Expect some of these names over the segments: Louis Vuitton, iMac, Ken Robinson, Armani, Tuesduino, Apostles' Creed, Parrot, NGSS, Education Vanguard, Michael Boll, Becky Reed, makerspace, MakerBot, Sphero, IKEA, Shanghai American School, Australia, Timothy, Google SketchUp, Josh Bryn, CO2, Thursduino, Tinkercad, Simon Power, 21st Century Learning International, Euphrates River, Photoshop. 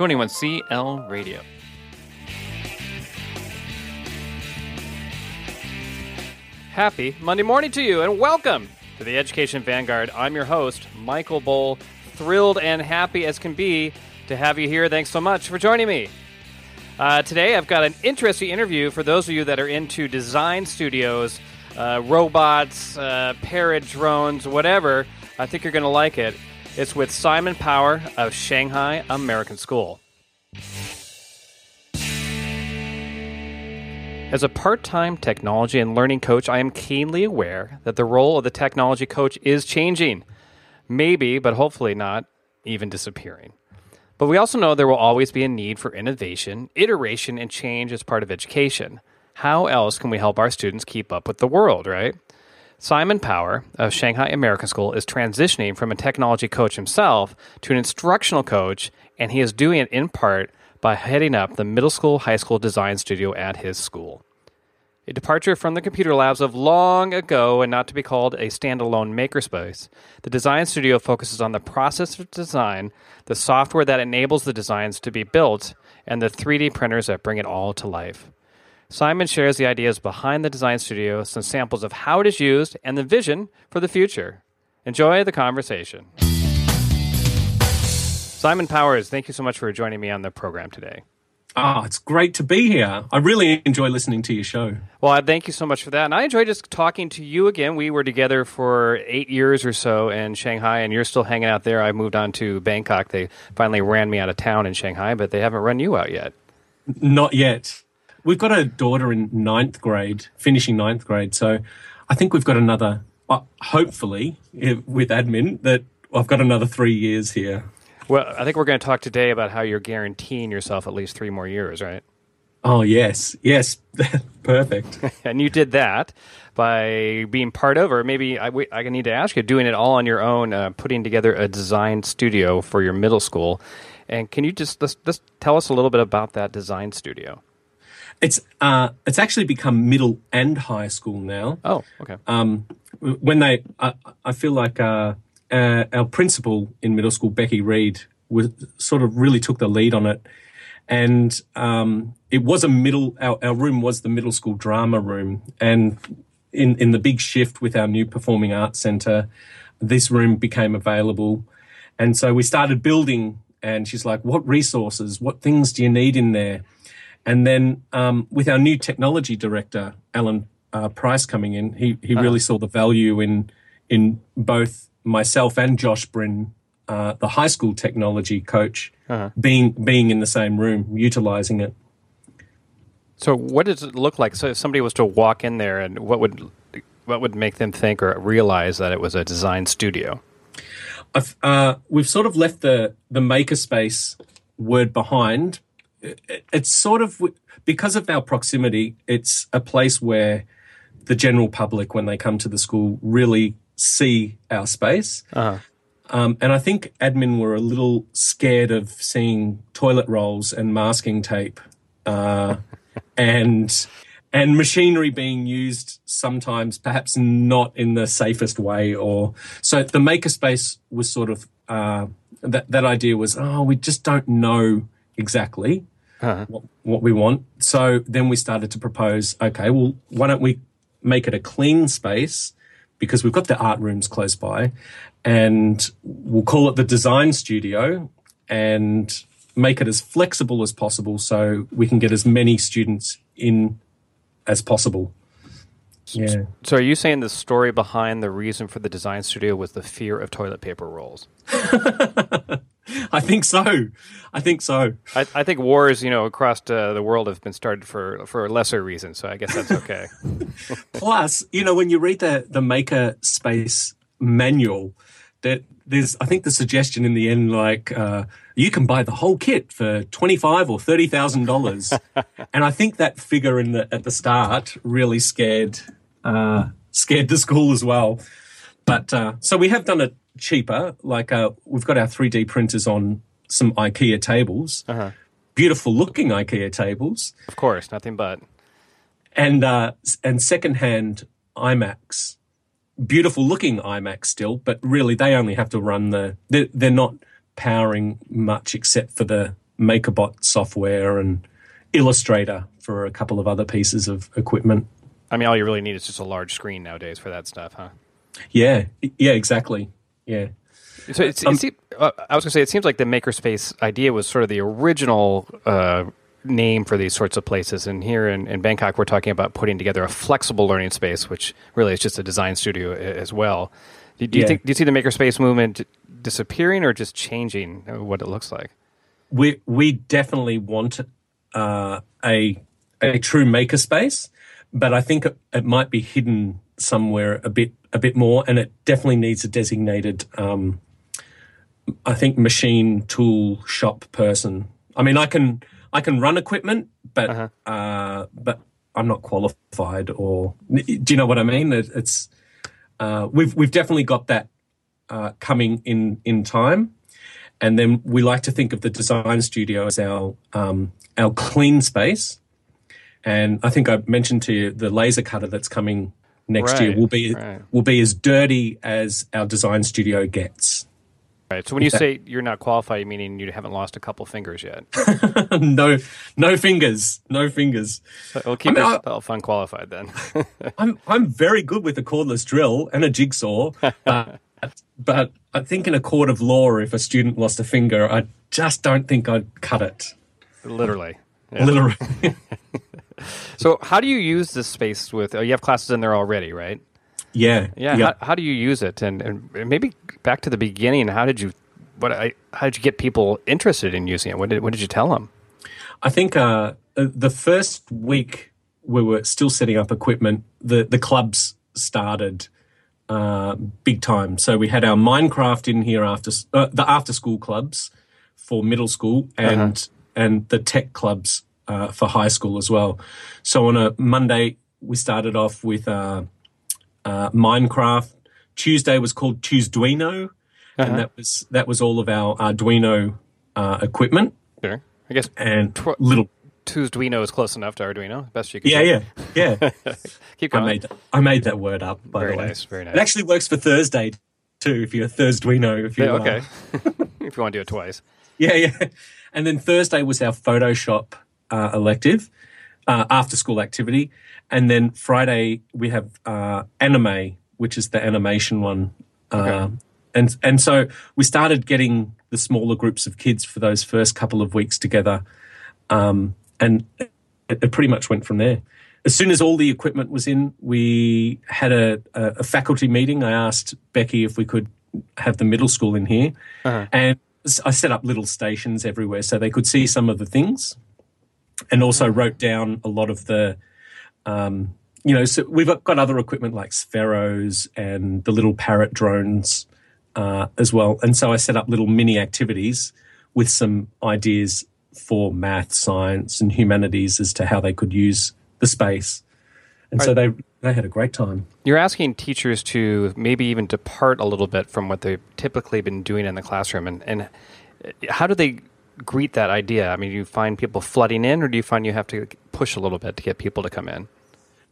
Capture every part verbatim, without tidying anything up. twenty-one C L Radio. Happy Monday morning to you, and welcome to the Education Vanguard. I'm your host, Michael Boll, thrilled and happy as can be to have you here. Thanks so much for joining me. Uh, today, I've got an interesting interview for those of you that are into design studios, uh, robots, uh, parrot drones, whatever. I think you're going to like it. It's with Simon Power of Shanghai American School. As a part-time technology and learning coach, I am keenly aware that the role of the technology coach is changing. Maybe, but hopefully not, even disappearing. But we also know there will always be a need for innovation, iteration, and change as part of education. How else can we help our students keep up with the world, right? Simon Power of Shanghai American School is transitioning from a technology coach himself to an instructional coach, and he is doing it in part by heading up the middle school, high school design studio at his school. A departure from the computer labs of long ago and not to be called a standalone makerspace, the design studio focuses on the process of design, the software that enables the designs to be built, and the three D printers that bring it all to life. Simon shares the ideas behind the design studio, some samples of how it is used, and the vision for the future. Enjoy the conversation. Simon Powers, thank you so much for joining me on the program today. Oh, it's great to be here. I really enjoy listening to your show. Well, thank you so much for that. And I enjoy just talking to you again. We were together for eight years or so in Shanghai, and you're still hanging out there. I moved on to Bangkok. They finally ran me out of town in Shanghai, but they haven't run you out yet. Not yet. We've got a daughter in ninth grade, finishing ninth grade. So I think we've got another, hopefully, with admin, that I've got another three years here. Well, I think we're going to talk today about how you're guaranteeing yourself at least three more years, right? Oh, yes. Yes. Perfect. And you did that by being part of, or maybe I, I need to ask you, doing it all on your own, uh, putting together a design studio for your middle school. And can you just let's, let's tell us a little bit about that design studio? It's uh, it's actually become middle and high school now. Oh, okay. Um, when they, I, I feel like... Uh, Uh, our principal in middle school, Becky Reed, was, sort of really took the lead on it. And um, it was a middle, our, our room was the middle school drama room. And in, in the big shift with our new Performing Arts Centre, this room became available. And so we started building, and she's like, what resources, what things do you need in there? And then um, with our new technology director, Alan uh, Price, coming in, he, he uh-huh. really saw the value in in both myself and Josh Bryn, uh, the high school technology coach, uh-huh. being being in the same room, utilizing it. So, what does it look like? So, if somebody was to walk in there, and what would what would make them think or realize that it was a design studio? I've, uh, we've sort of left the the makerspace word behind. It, it, it's sort of because of our proximity. It's a place where the general public, when they come to the school, really see our space. Uh-huh. Um, and I think admin were a little scared of seeing toilet rolls and masking tape uh, and and machinery being used sometimes perhaps not in the safest way. Or so the makerspace was sort of, uh, that, that idea was, oh, we just don't know exactly uh-huh. what, what we want. So then we started to propose, okay, well, why don't we make it a clean space, because we've got the art rooms close by, and we'll call it the design studio and make it as flexible as possible so we can get as many students in as possible. Yeah. So are you saying the story behind the reason for the design studio was the fear of toilet paper rolls? I think so. I think so. I, I think wars, you know, across uh, the world have been started for, for lesser reasons, so I guess that's okay. Plus, you know, when you read the, the maker space manual, that there's, I think the suggestion in the end, like, uh, you can buy the whole kit for twenty-five thousand dollars or thirty thousand dollars. And I think that figure in the, at the start really scared uh, scared the school as well. But uh, so we have done it cheaper. Like uh, we've got our three D printers on some IKEA tables, uh-huh. beautiful looking IKEA tables. Of course, nothing but. And, uh, and secondhand iMacs. Beautiful looking iMac still, but really they only have to run the, they're, they're not powering much except for the MakerBot software and Illustrator for a couple of other pieces of equipment. I mean, all you really need is just a large screen nowadays for that stuff, huh? Yeah, yeah, exactly. Yeah. So it's, um, it seemed, uh, I was going to say, it seems like the makerspace idea was sort of the original uh, name for these sorts of places. And here in, in Bangkok, we're talking about putting together a flexible learning space, which really is just a design studio as well. Do, do yeah. you think? Do you see the makerspace movement disappearing or just changing what it looks like? We we definitely want uh, a a true makerspace, but I think it, it might be hidden somewhere a bit a bit more, and it definitely needs a designated, um, I think, machine, tool, shop person. I mean, I can I can run equipment, but uh-huh. uh, but I'm not qualified. Or do you know what I mean? It, it's uh, we've we've definitely got that uh, coming in in time. And then we like to think of the design studio as our um, our clean space. And I think I mentioned to you the laser cutter that's coming next right, year will be right. will be as dirty as our design studio gets. Right. So when you that, say you're not qualified, meaning you haven't lost a couple fingers yet. no, no fingers, no fingers. So we'll keep I mean, yourself I, unqualified then. I'm I'm very good with a cordless drill and a jigsaw, uh, but I think in a court of law, if a student lost a finger, I just don't think I'd cut it. Literally. Yeah. Literally. So how do you use this space with? Oh, you have classes in there already, right? Yeah, yeah. yeah. How, how do you use it? And, and maybe back to the beginning. How did you? What? I, how did you get people interested in using it? What did? What did you tell them? I think uh, the first week we were still setting up equipment. The the clubs started uh, big time. So we had our Minecraft in here after uh, the after school clubs for middle school and uh-huh. and the tech clubs uh, for high school as well. So on a Monday we started off with. Uh, Uh, Minecraft. Tuesday was called Tuesduino, uh-huh. and that was that was all of our Arduino uh, equipment. Sure, I guess. And tw- little Tuesduino is close enough to Arduino, best you can. Yeah, say. yeah, yeah. Keep going. I made, I made that word up. By very the way. nice, very nice. It actually works for Thursday too. If you're a Thursduino, if you yeah, okay, if you want to do it twice. Yeah, yeah. And then Thursday was our Photoshop uh, elective. Uh, after-school activity, and then Friday we have uh, anime, which is the animation one. Okay. Um, and and so we started getting the smaller groups of kids for those first couple of weeks together, um, and it, it pretty much went from there. As soon as all the equipment was in, we had a, a, a faculty meeting. I asked Becky if we could have the middle school in here, uh-huh. and I set up little stations everywhere so they could see some of the things. And also wrote down a lot of the, um, you know, so we've got other equipment like Spheros and the little Parrot drones uh, as well. And so I set up little mini activities with some ideas for math, science, and humanities as to how they could use the space. And All so right. they they had a great time. You're asking teachers to maybe even depart a little bit from what they've typically been doing in the classroom. And, and how do they... greet that idea? I mean, do you find people flooding in, or do you find you have to push a little bit to get people to come in?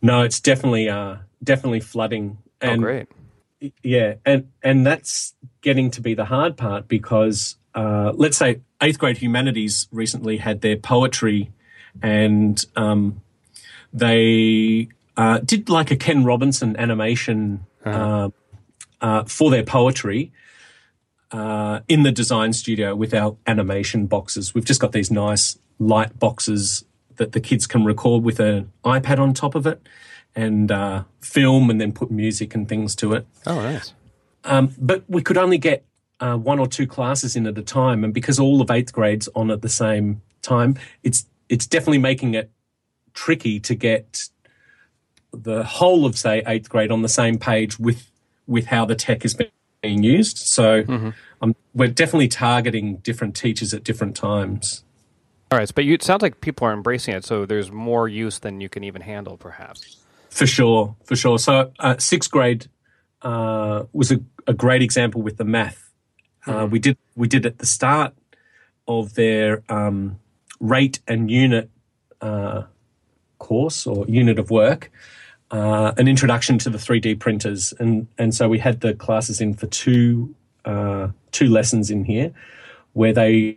No, it's definitely uh, definitely flooding. And, oh, great. Yeah, and, and that's getting to be the hard part because, uh, let's say, eighth grade humanities recently had their poetry, and um, they uh, did like a Ken Robinson animation uh-huh. uh, uh, for their poetry. Uh, in the design studio with our animation boxes. We've just got these nice light boxes that the kids can record with an iPad on top of it and uh, film and then put music and things to it. Oh, nice. Um, but we could only get uh, one or two classes in at a time, and because all of eighth grade's on at the same time, it's it's definitely making it tricky to get the whole of, say, eighth grade on the same page with, with how the tech is being being used. So mm-hmm. um, we're definitely targeting different teachers at different times. All right. But you, it sounds like people are embracing it. So there's more use than you can even handle, perhaps. For sure. For sure. So uh, sixth grade uh, was a, a great example with the math. Mm-hmm. Uh, we did we did at the start of their um, rate and unit uh, course or unit of work. Uh, an introduction to the three D printers, and and so we had the classes in for two uh, two lessons in here, where they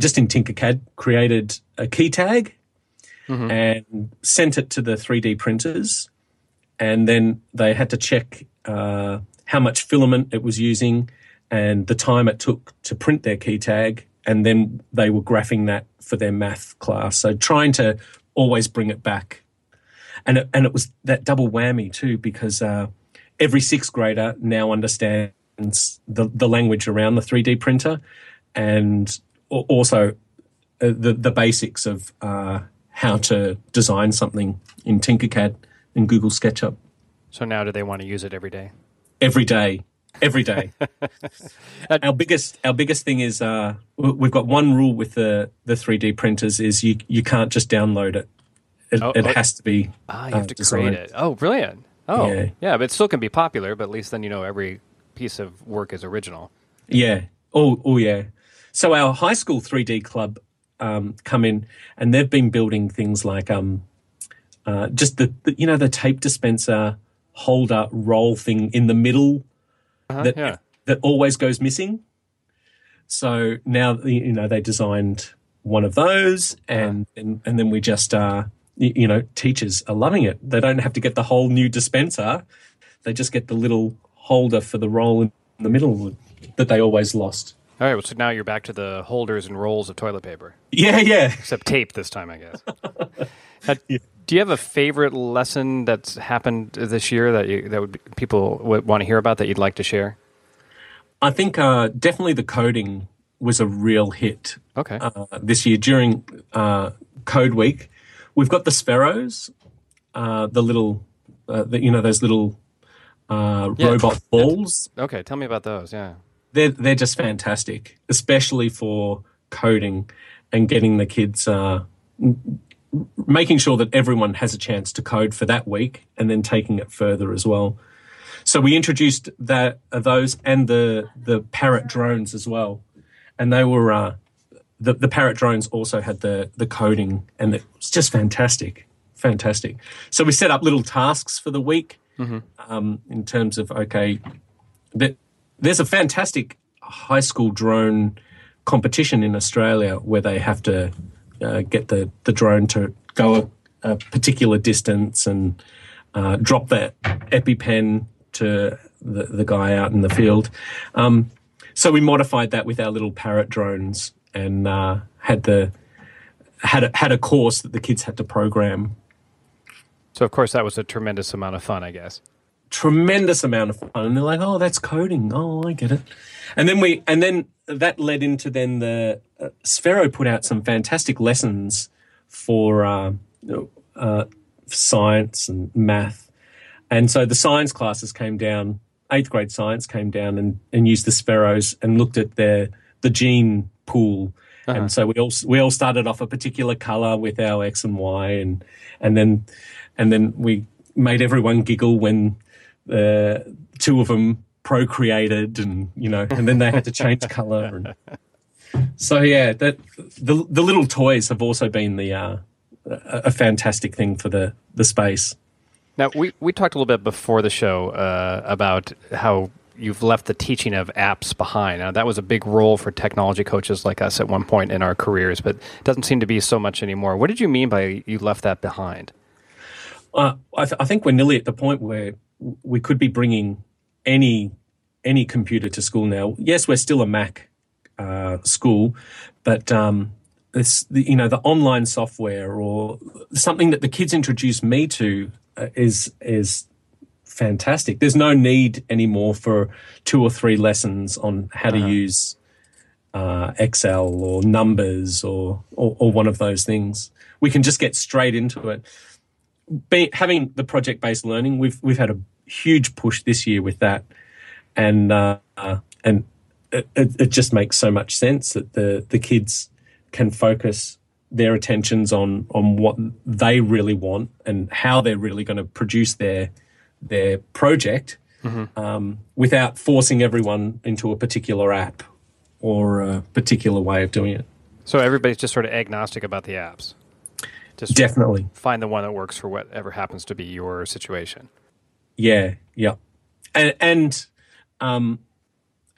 just in Tinkercad, created a key tag mm-hmm. and sent it to the three D printers. And then they had to check uh, how much filament it was using and the time it took to print their key tag. And then they were graphing that for their math class. So trying to always bring it back. And it, and it was that double whammy too, because uh, every sixth grader now understands the, the language around the three D printer, and also uh, the, the basics of uh, how to design something in Tinkercad and Google SketchUp. So now do they want to use it every day? Every day. Every day. our biggest our biggest thing is uh, we've got one rule with the, the three D printers is you, you can't just download it. It, oh, it oh, has to be Ah, you uh, have to designed. create it. Oh, brilliant. Oh, yeah. yeah, but it still can be popular, but at least then you know every piece of work is original. Yeah. Oh, oh yeah. So our high school three D club um, come in, and they've been building things like um, uh, just the, the, you know, the tape dispenser holder roll thing in the middle uh-huh, that yeah. that always goes missing. So now, you know, they designed one of those, and uh-huh. and, and then we just, uh, you, you know, teachers are loving it. They don't have to get the whole new dispenser. They just get the little holder for the roll in the middle that they always lost. All right, well, so now you're back to the holders and rolls of toilet paper. Yeah, yeah. Except tape this time, I guess. Now, yeah. Do you have a favorite lesson that's happened this year that you, that would be, people would want to hear about that you'd like to share? I think uh, definitely the coding was a real hit. Okay. Uh, this year during uh, Code Week, we've got the Spheros, uh, the little, uh, the, you know, those little uh, yeah. robot balls. Okay, tell me about those. Yeah. They're, they're just fantastic, especially for coding and getting the kids, uh, making sure that everyone has a chance to code for that week and then taking it further as well. So we introduced that uh, those and the, the Parrot drones as well. And they were, uh, the, the Parrot drones also had the, the coding, and it was just fantastic, fantastic. So we set up little tasks for the week mm-hmm. um, in terms of, okay, that. There's a fantastic high school drone competition in Australia where they have to uh, get the, the drone to go a, a particular distance and uh, drop that EpiPen to the, the guy out in the field. Um, so we modified that with our little Parrot drones, and uh, had the had a, had a course that the kids had to program. So of course that was a tremendous amount of fun, I guess. Tremendous amount of fun, and they're like, "Oh, that's coding. Oh, I get it." And then we, and then that led into then the uh, Sphero put out some fantastic lessons for uh, uh, science and math, and so the science classes came down. Eighth grade science came down and, and used the Spheros and looked at their the gene pool, uh-huh. and so we all we all started off a particular color with our X and Y, and and then and then we made everyone giggle when. Uh, two of them procreated, and you know, and then they had to change colour. And so yeah, that the the little toys have also been the uh, a, a fantastic thing for the the space. Now we we talked a little bit before the show uh, about how you've left the teaching of apps behind. Now that was a big role for technology coaches like us at one point in our careers, but it doesn't seem to be so much anymore. What did you mean by you left that behind? Uh, I, th- I think we're nearly at the point where we could be bringing any any computer to school now. Yes, we're still a Mac uh, school, but um, this, the, you know, the online software or something that the kids introduced me to uh, is is fantastic. There's no need anymore for two or three lessons on how uh-huh. to use uh, Excel or numbers or, or or one of those things. We can just get straight into it. Be, having the project-based learning, we've we've had a huge push this year with that, and uh, and it, it just makes so much sense that the, the kids can focus their attentions on on what they really want and how they're really going to produce their their project mm-hmm. um, without forcing everyone into a particular app or a particular way of doing it. So everybody's just sort of agnostic about the apps. Just Definitely. Find the one that works for whatever happens to be your situation. Yeah, yeah. And, and um,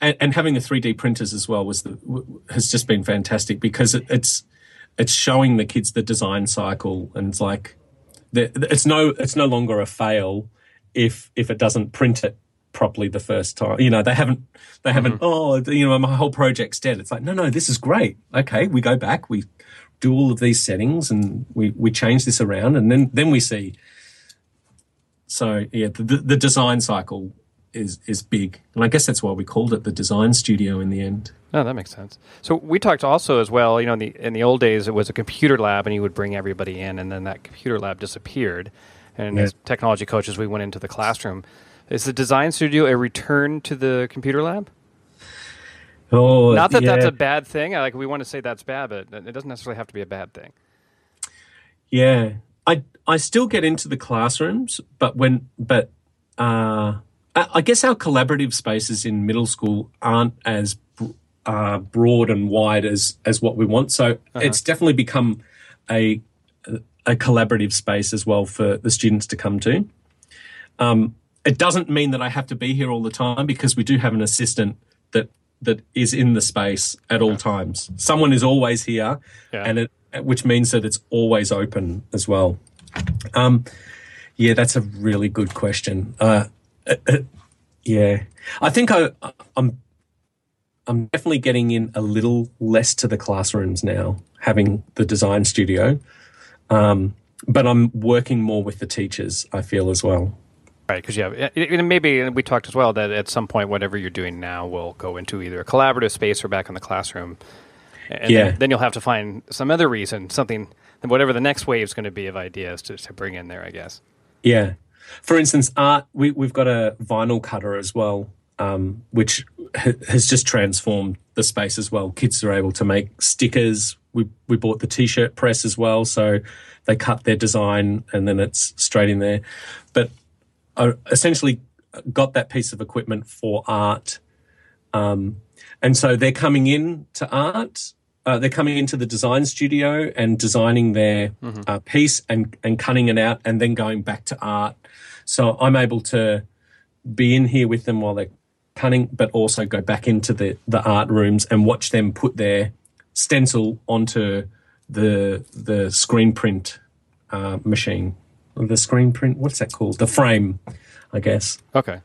and, and having the three D printers as well was the, has just been fantastic, because it, it's it's showing the kids the design cycle, and it's like the, it's no it's no longer a fail if if it doesn't print it properly the first time. You know, they haven't they haven't mm-hmm. oh you know my whole project's dead. It's like, no no this is great. Okay, we go back, we do all of these settings, and we we change this around, and then then we see. So yeah, the, the design cycle is is big, and I guess that's why we called it the design studio in the end. Oh, that makes sense. So we talked also as well. You know, in the in the old days, it was a computer lab, and you would bring everybody in, and then that computer lab disappeared. And yeah. as technology coaches, we went into the classroom. Is the design studio a return to the computer lab? Oh, not that yeah. that's a bad thing. Like, we want to say that's bad, but it doesn't necessarily have to be a bad thing. Yeah. I, I still get into the classrooms, but when but uh, I, I guess our collaborative spaces in middle school aren't as uh, broad and wide as, as what we want. So uh-huh. it's definitely become a a collaborative space as well for the students to come to. Um, it doesn't mean that I have to be here all the time, because we do have an assistant that that is in the space at all yeah. times. Someone is always here, yeah. and it. Which means that it's always open as well. Um, yeah, that's a really good question. Uh, uh, uh, yeah, I think I, I'm I'm definitely getting in a little less to the classrooms now, having the design studio, um, but I'm working more with the teachers, I feel, as well. Right, because yeah, maybe we talked as well that at some point, whatever you're doing now will go into either a collaborative space or back in the classroom. And yeah. then, then you'll have to find some other reason, something, whatever the next wave's going to be of ideas to, to bring in there, I guess. Yeah. For instance, art, we, we've got a vinyl cutter as well, um, which ha- has just transformed the space as well. Kids are able to make stickers. We we bought the T-shirt press as well, so they cut their design and then it's straight in there. But I essentially got that piece of equipment for art. Um, and so they're coming in to art. Uh, they're coming into the design studio and designing their mm-hmm. uh, piece and, and cutting it out and then going back to art. So I'm able to be in here with them while they're cutting, but also go back into the, the art rooms and watch them put their stencil onto the the screen print uh, machine. The screen print, what's that called? The frame, I guess. Okay.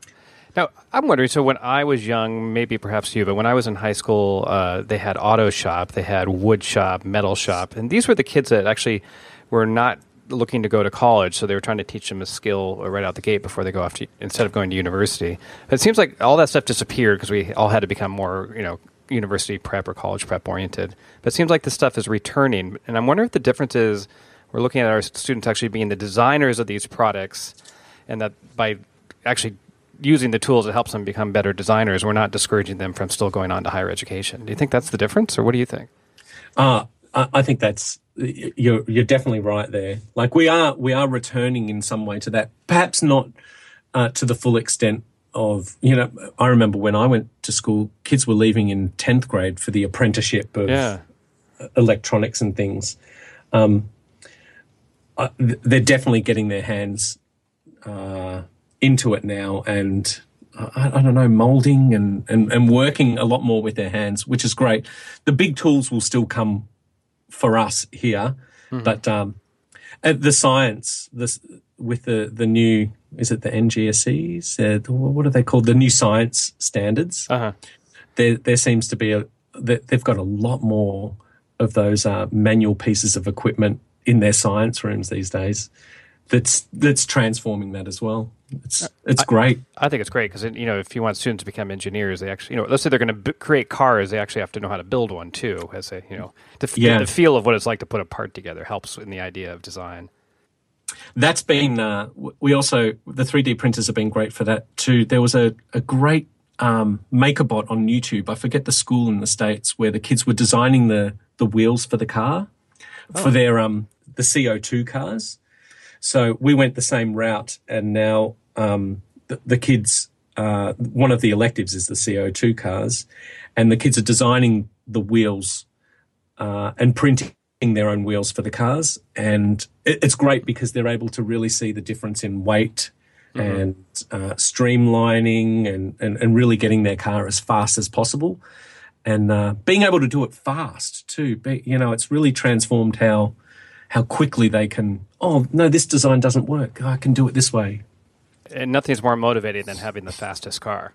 Now, I'm wondering, so when I was young, maybe perhaps you, but when I was in high school, uh, they had auto shop, they had wood shop, metal shop, and these were the kids that actually were not looking to go to college, so they were trying to teach them a skill right out the gate before they go off to, instead of going to university. But it seems like all that stuff disappeared because we all had to become more, you know, university prep or college prep oriented. But it seems like this stuff is returning, and I'm wondering if the difference is we're looking at our students actually being the designers of these products, and that by actually using the tools that helps them become better designers, we're not discouraging them from still going on to higher education. Do you think that's the difference, or what do you think? Uh, I think that's you're you're definitely right there. Like we are we are returning in some way to that, perhaps not uh, to the full extent of, you know. I remember when I went to school, kids were leaving in tenth grade for the apprenticeship of yeah. electronics and things. Um, uh, they're definitely getting their hands Uh, into it now, and I, I don't know, molding and, and, and working a lot more with their hands, which is great. The big tools will still come for us here, mm-hmm. but um, the science this with the, the new, is it the N G S Es? Uh, what are they called? The new science standards. Uh-huh. There there seems to be a they've got a lot more of those uh, manual pieces of equipment in their science rooms these days. That's that's transforming that as well. It's it's I, great. I think it's great because, you know, if you want students to become engineers, they actually, you know, let's say they're going to b- create cars, they actually have to know how to build one too. As a, you know, the, yeah. the, the feel of what it's like to put a part together helps in the idea of design. That's been uh, we also the three D printers have been great for that too. There was a a great um, MakerBot on YouTube. I forget the school in the States where the kids were designing the the wheels for the car oh. for their um the C O two cars. So we went the same route, and now um, the, the kids, uh, one of the electives is the C O two cars, and the kids are designing the wheels uh, and printing their own wheels for the cars. And it, it's great because they're able to really see the difference in weight mm-hmm. and uh, streamlining and, and, and really getting their car as fast as possible. And uh, being able to do it fast too, Be, you know, it's really transformed how how quickly they can, oh, no, this design doesn't work. I can do it this way. And nothing's more motivating than having the fastest car.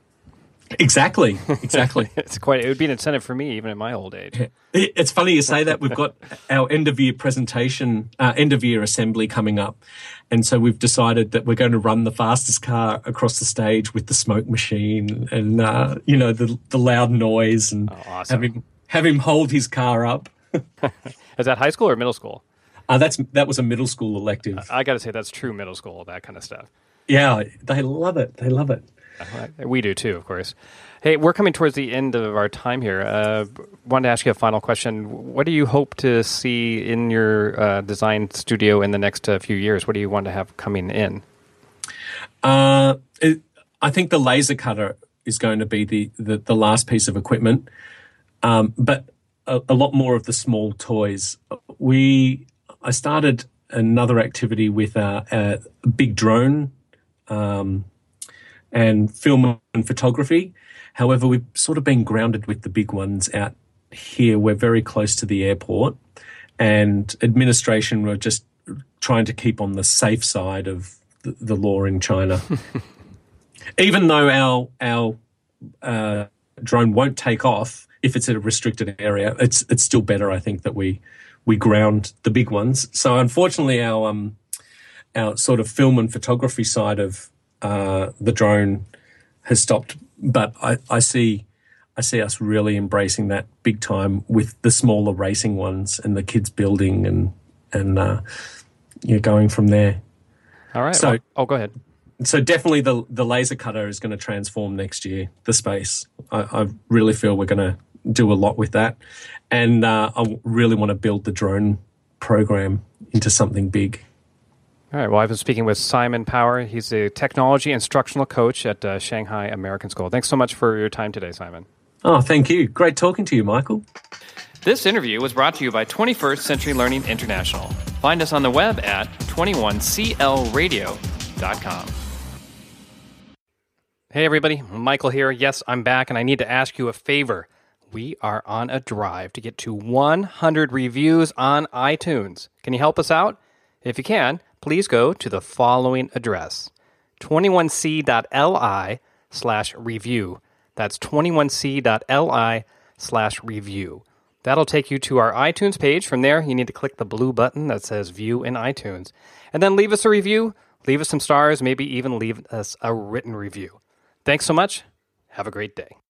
Exactly, exactly. It's quite. It would be an incentive for me, even in my old age. It's funny you say that. We've got our end of year presentation, uh, end of year assembly coming up, and so we've decided that we're going to run the fastest car across the stage with the smoke machine and uh, you know the the loud noise and oh, awesome. have him have him hold his car up. Is that high school or middle school? Uh, that's that was a middle school elective. Uh, I got to say that's true middle school. That kind of stuff. Yeah, they love it. They love it. We do too, of course. Hey, we're coming towards the end of our time here. Uh, wanted to ask you a final question. What do you hope to see in your uh, design studio in the next uh, few years? What do you want to have coming in? Uh, it, I think the laser cutter is going to be the, the, the last piece of equipment, um, but a, a lot more of the small toys. We I started another activity with a, a big drone um and film and photography. However, we've sort of been grounded with the big ones out here. We're very close to the airport, and administration were just trying to keep on the safe side of the, the law in China. Even though our our uh, drone won't take off if it's at a restricted area, it's it's still better, I think, that we we ground the big ones. So unfortunately, our um our sort of film and photography side of Uh, the drone has stopped, but I, I see I see us really embracing that big time with the smaller racing ones and the kids building and and uh, you know, going from there. All right. So, well, oh, go ahead. So definitely the the laser cutter is going to transform next year. The space. I, I really feel we're going to do a lot with that, and uh, I really want to build the drone program into something big. All right. Well, I've been speaking with Simon Power. He's a technology instructional coach at uh, Shanghai American School. Thanks so much for your time today, Simon. Oh, thank you. Great talking to you, Michael. This interview was brought to you by twenty-first Century Learning International. Find us on the web at twenty-one C L radio dot com. Hey, everybody. Michael here. Yes, I'm back, and I need to ask you a favor. We are on a drive to get to one hundred reviews on iTunes. Can you help us out? If you can, please go to the following address, twenty-one c dot l i slash review. That's twenty-one c dot l i slash review. That'll take you to our iTunes page. From there, you need to click the blue button that says View in iTunes. And then leave us a review, leave us some stars, maybe even leave us a written review. Thanks so much. Have a great day.